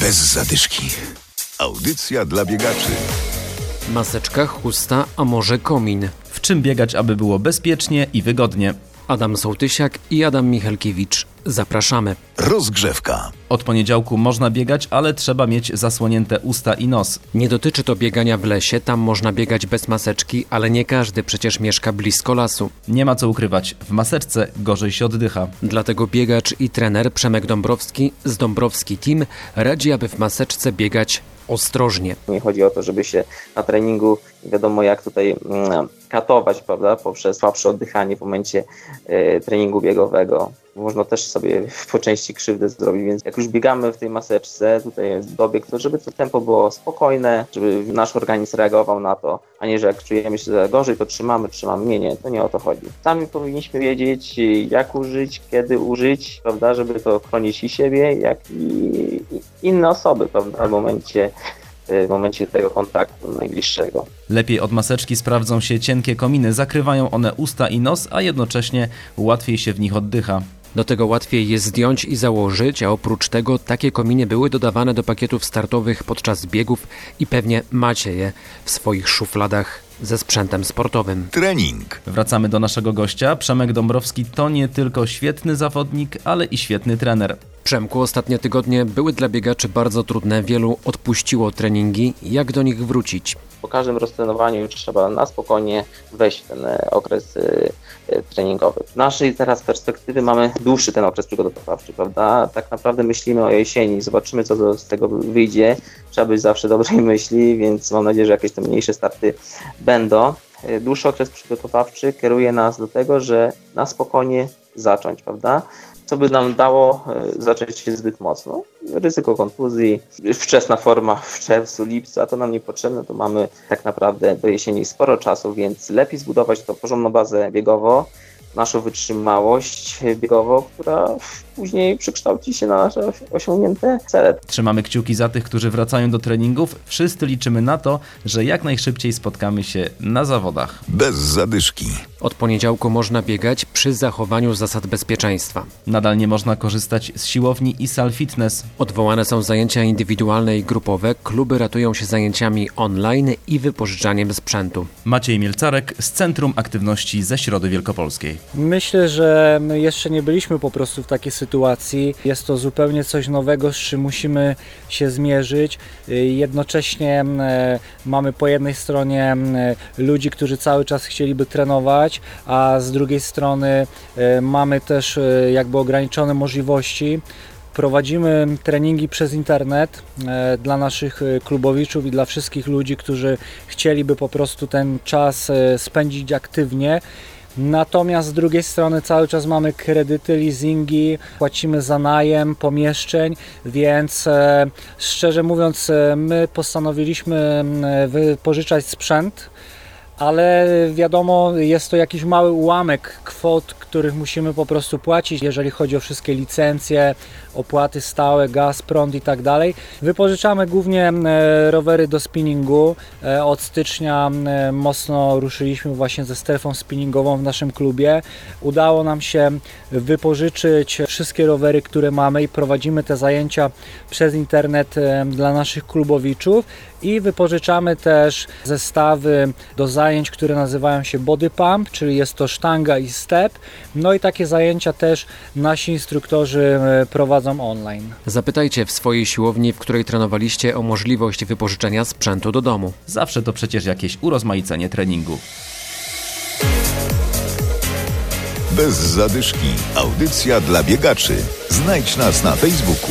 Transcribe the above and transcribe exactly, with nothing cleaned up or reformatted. bez zadyszki. Audycja dla biegaczy. Maseczka, chusta, a może komin. W czym biegać, aby było bezpiecznie i wygodnie? Adam Sołtysiak i Adam Michelkiewicz. Zapraszamy. Rozgrzewka. Od poniedziałku można biegać, ale trzeba mieć zasłonięte usta i nos. Nie dotyczy to biegania w lesie, tam można biegać bez maseczki, ale nie każdy przecież mieszka blisko lasu. Nie ma co ukrywać, w maseczce gorzej się oddycha. Dlatego biegacz i trener Przemek Dąbrowski z Dąbrowski Team radzi, aby w maseczce biegać ostrożnie. Nie chodzi o to, żeby się na treningu, wiadomo jak tutaj katować, prawda, poprzez słabsze oddychanie w momencie y, treningu biegowego. Można też sobie po części krzywdę zrobić, więc jak już biegamy w tej maseczce, tutaj jest dobieg, to żeby to tempo było spokojne, żeby nasz organizm reagował na to, a nie, że jak czujemy się że gorzej, to trzymamy, trzymamy. Nie, nie, to nie o to chodzi. Sami powinniśmy wiedzieć, jak użyć, kiedy użyć, prawda, żeby to chronić i siebie, jak i inne osoby, prawda, w momencie w momencie tego kontaktu najbliższego. Lepiej od maseczki sprawdzą się cienkie kominy, zakrywają one usta i nos, a jednocześnie łatwiej się w nich oddycha. Do tego łatwiej je zdjąć i założyć, a oprócz tego takie kominy były dodawane do pakietów startowych podczas biegów i pewnie macie je w swoich szufladach ze sprzętem sportowym. Trening. Wracamy do naszego gościa. Przemek Dąbrowski to nie tylko świetny zawodnik, ale i świetny trener. Przemku, ostatnie tygodnie były dla biegaczy bardzo trudne. Wielu odpuściło treningi. Jak do nich wrócić? Po każdym roztrenowaniu trzeba na spokojnie wejść w ten okres treningowy. Z naszej teraz perspektywy mamy dłuższy ten okres przygotowawczy, prawda? Tak naprawdę myślimy o jesieni. Zobaczymy, co z tego wyjdzie. Trzeba być zawsze dobrej myśli, więc mam nadzieję, że jakieś te mniejsze starty będą. Dłuższy okres przygotowawczy kieruje nas do tego, że na spokojnie zacząć, prawda? Co by nam dało zacząć się zbyt mocno. Ryzyko kontuzji, wczesna forma w czerwcu, lipcu, a to nam niepotrzebne, to mamy tak naprawdę do jesieni sporo czasu, więc lepiej zbudować tą porządną bazę biegowo, naszą wytrzymałość biegowo, która później przekształci się na nasze osiągnięte cele. Trzymamy kciuki za tych, którzy wracają do treningów. Wszyscy liczymy na to, że jak najszybciej spotkamy się na zawodach. Bez zadyszki. Od poniedziałku można biegać przy zachowaniu zasad bezpieczeństwa. Nadal nie można korzystać z siłowni i sal fitness. Odwołane są zajęcia indywidualne i grupowe. Kluby ratują się zajęciami online i wypożyczaniem sprzętu. Maciej Mielcarek z Centrum Aktywności ze Środy Wielkopolskiej. Myślę, że my jeszcze nie byliśmy po prostu w takiej sytuacji. Jest to zupełnie coś nowego, z czym musimy się zmierzyć. Jednocześnie mamy po jednej stronie ludzi, którzy cały czas chcieliby trenować, a z drugiej strony mamy też jakby ograniczone możliwości. Prowadzimy treningi przez internet dla naszych klubowiczów i dla wszystkich ludzi, którzy chcieliby po prostu ten czas spędzić aktywnie. Natomiast z drugiej strony cały czas mamy kredyty, leasingi, płacimy za najem pomieszczeń, więc e, szczerze mówiąc my postanowiliśmy wypożyczać sprzęt, ale wiadomo, jest to jakiś mały ułamek kwot, których musimy po prostu płacić, jeżeli chodzi o wszystkie licencje, opłaty stałe, gaz, prąd i tak dalej. Wypożyczamy głównie rowery do spinningu. Od stycznia mocno ruszyliśmy właśnie ze strefą spinningową w naszym klubie. Udało nam się wypożyczyć wszystkie rowery, które mamy i prowadzimy te zajęcia przez internet dla naszych klubowiczów i wypożyczamy też zestawy do zajęć, które nazywają się body pump, czyli jest to sztanga i step. No i takie zajęcia też nasi instruktorzy prowadzą online. Zapytajcie w swojej siłowni, w której trenowaliście, o możliwość wypożyczenia sprzętu do domu. Zawsze to przecież jakieś urozmaicenie treningu. Bez zadyszki. Audycja dla biegaczy. Znajdź nas na Facebooku.